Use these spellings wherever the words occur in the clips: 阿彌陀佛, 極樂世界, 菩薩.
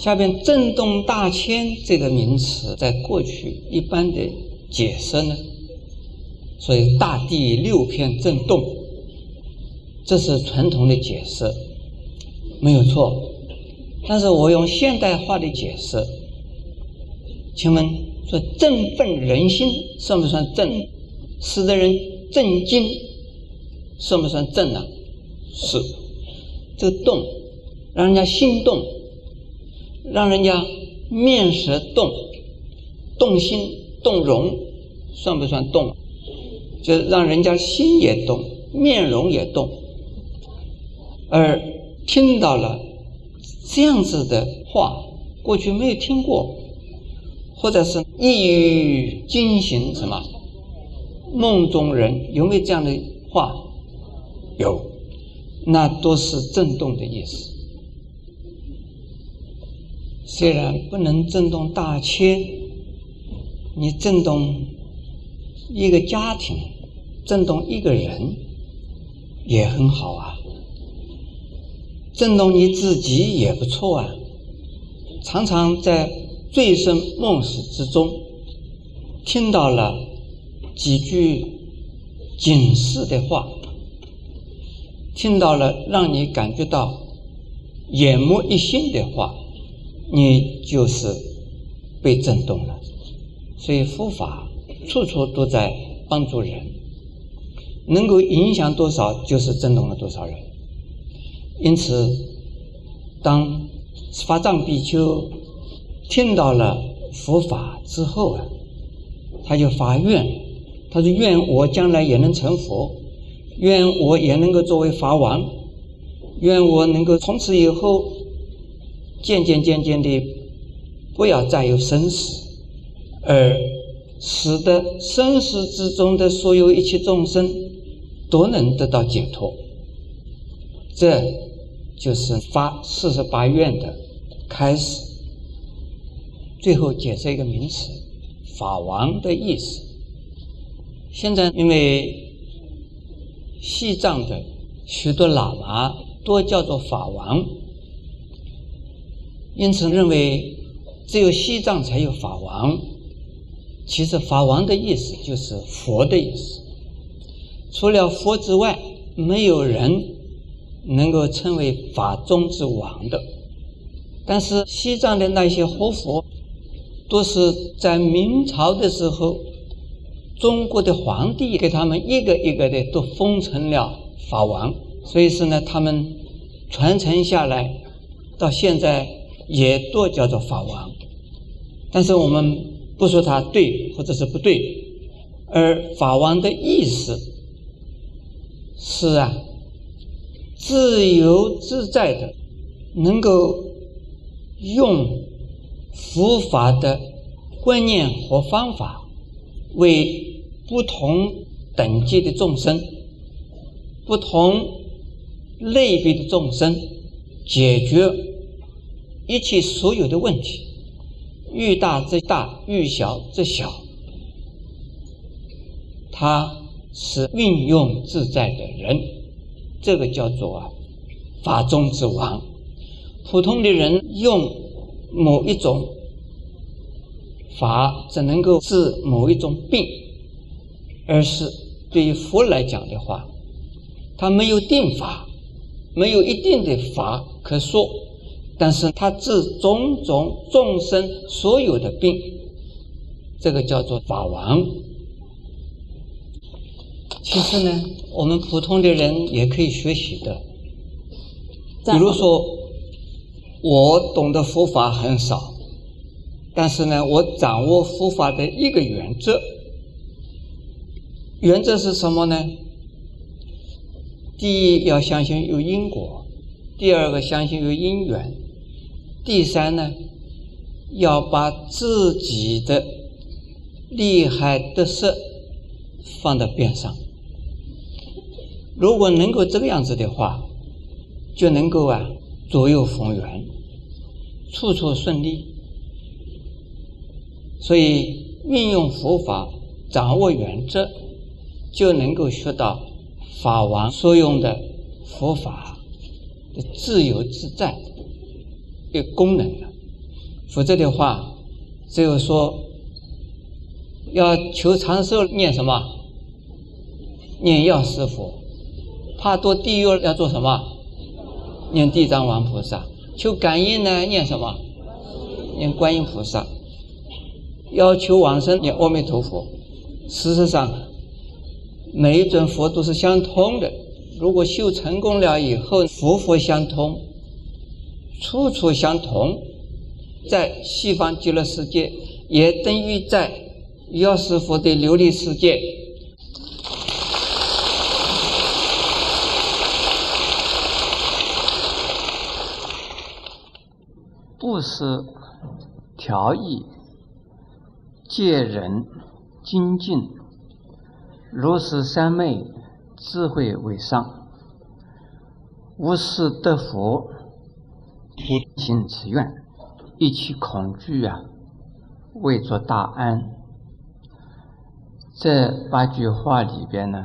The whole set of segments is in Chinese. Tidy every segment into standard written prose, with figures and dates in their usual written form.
下边震动大千这个名词在过去一般的解释呢，所以大地六片震动，这是传统的解释，没有错。但是我用现代化的解释，请问说振奋人心算不算振？使得人震惊算不算震呢？是，这个动让人家心动，让人家面色动，动心动容，算不算动？就让人家心也动，面容也动。而听到了这样子的话，过去没有听过，或者是一语惊醒什么梦中人，有没有这样的话？有，那都是震动的意思。虽然不能震动大千，你震动一个家庭，震动一个人也很好啊，震动你自己也不错啊。常常在醉生梦死之中，听到了几句警示的话，听到了让你感觉到眼目一新的话，你就是被震动了。所以佛法处处都在帮助人，能够影响多少就是震动了多少人。因此当法藏比丘听到了佛法之后啊，他就发愿，他说愿我将来也能成佛，愿我也能够作为法王，愿我能够从此以后渐渐的不要再有生死，而使得生死之中的所有一切众生都能得到解脱。这就是发48愿的开始。最后解释一个名词法王的意思。现在因为西藏的许多喇嘛都叫做法王，因此认为只有西藏才有法王。其实法王的意思就是佛的意思，除了佛之外没有人能够称为法中之王的。但是西藏的那些活佛都是在明朝的时候，中国的皇帝给他们一个一个的都封成了法王，所以是呢他们传承下来到现在也都叫做法王。但是我们不说它对或者是不对，而法王的意思是啊，自由自在的，能够用佛法的观念和方法为不同等级的众生，不同类别的众生解决一切所有的问题，愈大则大，愈小则小。他是运用自在的人，这个叫做法中之王。普通的人用某一种法只能够治某一种病，而是对于佛来讲的话，他没有定法，没有一定的法可说，但是他治种种众生所有的病，这个叫做法王。其实呢我们普通的人也可以学习的，比如说我懂得佛法很少，但是呢我掌握佛法的一个原则。原则是什么呢？第一，要相信有因果；第二个，相信有因缘；第三呢，要把自己的利害得失放到边上。如果能够这个样子的话，就能够左右逢源，处处顺利。所以运用佛法，掌握原则，就能够学到法王所用的佛法自由自在的功能了。否则的话，只有说要求长寿，念什么？念药师佛。怕堕地狱要做什么？念地藏王菩萨。求感应呢，念什么？念观音菩萨。要求往生，念阿弥陀佛。事实上，每一尊佛都是相通的。如果修成功了以后，佛佛相通，处处相同，在西方极乐世界也等于在药师佛的琉璃世界。布施、调意、戒人、精进，如是三昧，智慧为上，无事得佛，不行此愿，一起恐惧啊，为作大安。这八句话里边呢，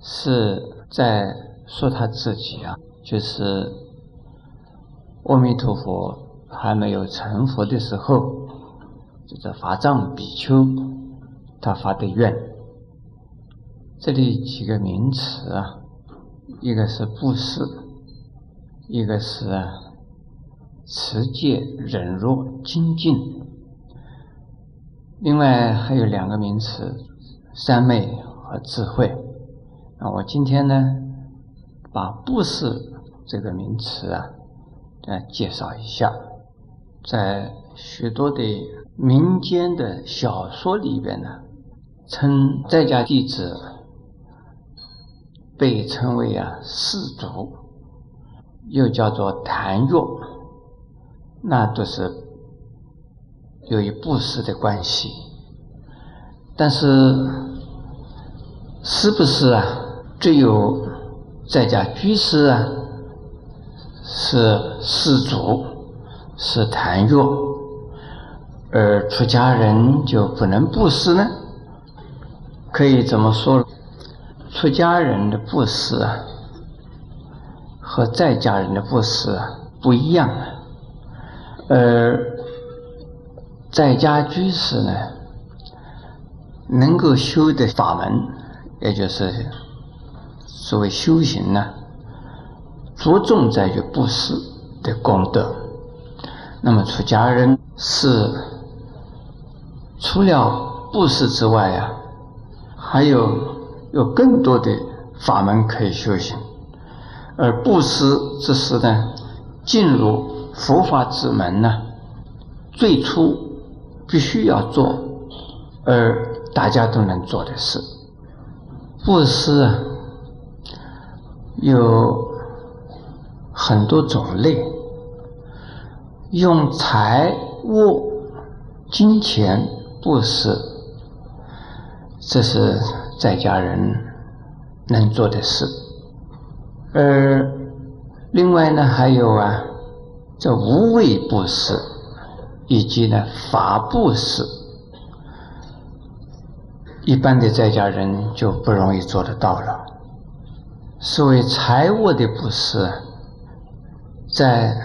是在说他自己啊，就是阿弥陀佛还没有成佛的时候，这法藏比丘他发的愿。这里几个名词啊，一个是布施，一个是持戒、忍辱、精进，另外还有两个名词，三昧和智慧。那我今天呢，把布施这个名词啊，介绍一下。在许多的民间的小说里边呢，称在家弟子被称为士族，又叫做檀越，那都是由于布施的关系。但是是不是只有在家居士是士族，是檀越，而出家人就不能布施呢？可以怎么说？出家人的布施和在家人的布施不一样，而在家居士呢，能够修的法门，也就是所谓修行呢，着重在于布施的功德。那么出家人是除了布施之外还有更多的法门可以修行，而布施之时呢，进入佛法之门呢，最初必须要做而大家都能做的事。布施有很多种类，用财物、金钱布施，这是在家人能做的事。而另外呢，还有这无畏布施，以及呢法布施，一般的在家人就不容易做得到了。所谓财物的布施，在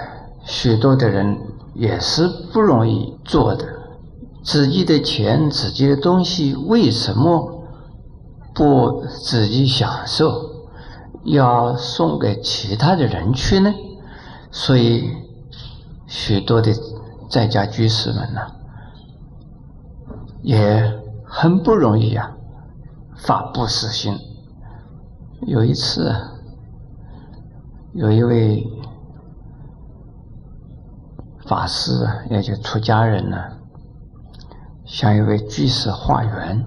许多的人也是不容易做的。自己的钱、自己的东西，为什么不自己享受，要送给其他的人去呢？所以许多的在家居士们呢，也很不容易发布施心。有一次有一位法师也就出家人呢，向一位居士化缘。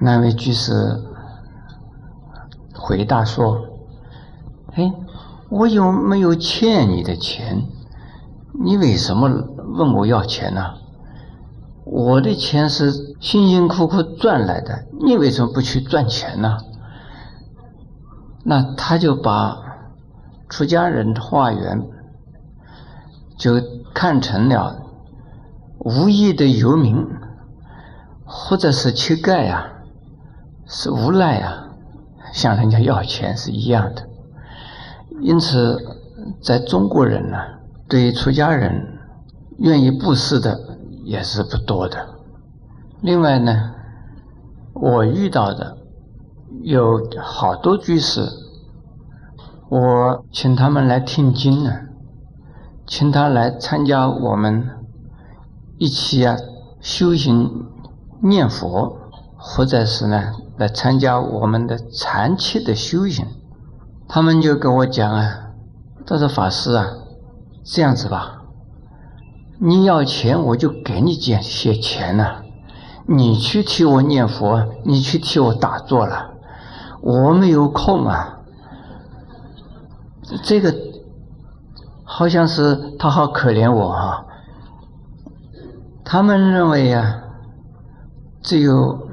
那位居士回答说：我有没有欠你的钱？你为什么问我要钱呢？我的钱是辛辛苦苦赚来的，你为什么不去赚钱呢？那他就把出家人化缘就看成了无业的游民，或者是乞丐是无赖向人家要钱是一样的。因此在中国人对于出家人愿意布施的也是不多的。另外呢，我遇到的有好多居士，我请他们来听经呢，请他来参加我们一起修行念佛，或者是呢来参加我们的长期的修行。他们就跟我讲他说法师这样子吧，你要钱我就给你些钱了，你去替我念佛，你去替我打坐了，我没有空这个好像是他好可怜我他们认为只有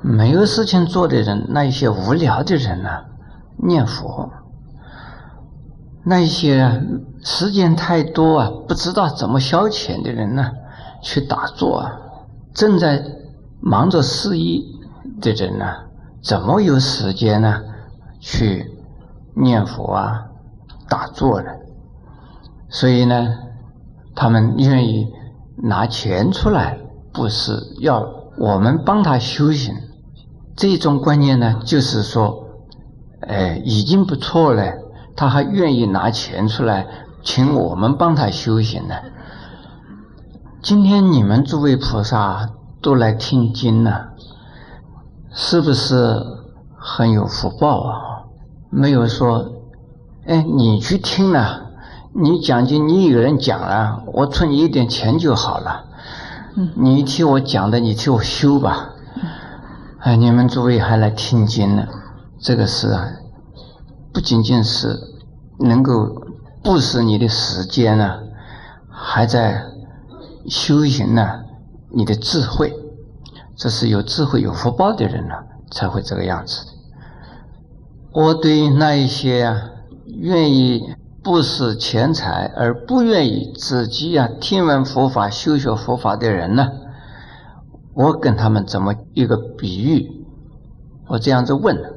没有事情做的人，那一些无聊的人念佛，那些时间太多不知道怎么消遣的人去打坐正在忙着事业的人怎么有时间去念佛打坐呢？所以呢，他们愿意拿钱出来布施，要我们帮他修行。这种观念呢，就是说已经不错了，他还愿意拿钱出来请我们帮他修行呢。今天你们诸位菩萨都来听经了，是不是很有福报没有说你去听了，你讲经你一个人讲了，我出你一点钱就好了，你替我讲的你替我修吧，你们诸位还来听经呢。这个是不仅仅是能够布施你的时间还在修行你的智慧，这是有智慧有福报的人才会这个样子的。我对那一些愿意布施钱财而不愿意自己听闻佛法修学佛法的人呢，我跟他们怎么一个比喻，我这样子问了，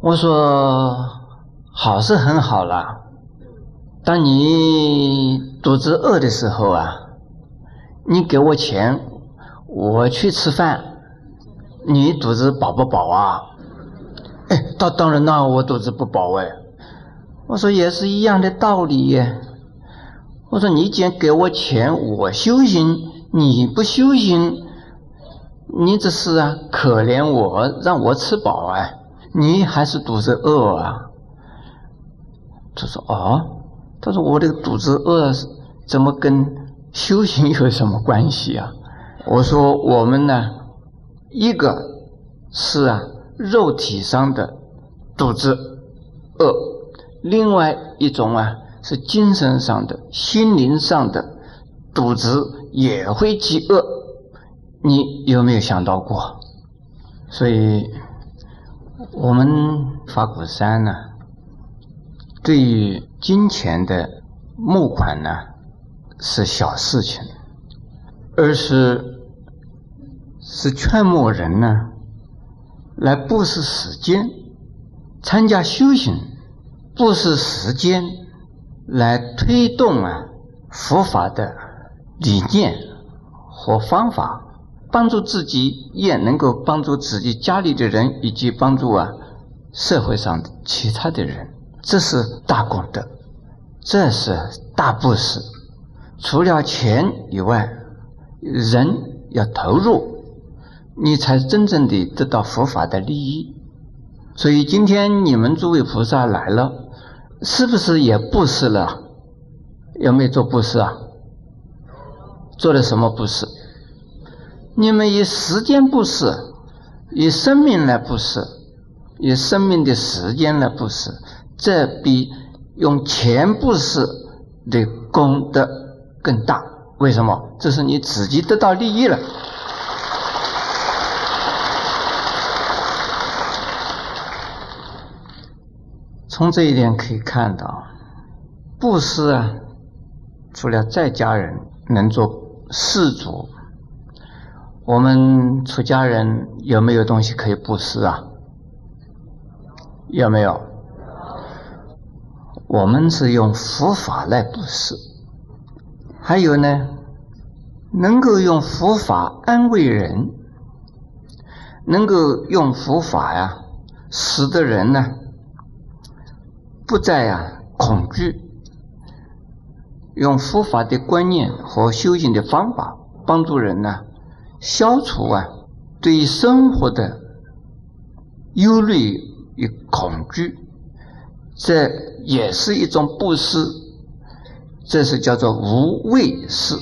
我说好是很好了，当你肚子饿的时候你给我钱我去吃饭，你肚子饱不饱当然那我肚子不饱我说也是一样的道理我说你既然给我钱我修行，你不修行，你只是可怜我让我吃饱你还是肚子饿他说他说我这个肚子饿怎么跟修行有什么关系我说我们呢，一个是肉体上的肚子饿，另外一种是精神上的心灵上的肚子也会饥饿，你有没有想到过？所以我们法鼓山对于金钱的募款是小事情，而是劝募人来布施时间参加修行，布施时间来推动佛法的理念和方法，帮助自己，也能够帮助自己家里的人，以及帮助社会上的其他的人，这是大功德，这是大布施。除了钱以外，人要投入，你才真正的得到佛法的利益。所以今天你们诸位菩萨来了，是不是也布施了？有没有做布施做了什么布施？你们以时间布施，以生命来布施，以生命的时间来布施，这比用钱布施的功德更大。为什么？这是你自己得到利益了。从这一点可以看到，布施除了在家人能做施主，我们出家人有没有东西可以布施有没有？我们是用佛法来布施。还有呢，能够用佛法安慰人，能够用佛法呀，使得人呢不再恐惧，用佛法的观念和修行的方法帮助人呢消除对于生活的忧虑与恐惧，这也是一种布施，这是叫做无畏施。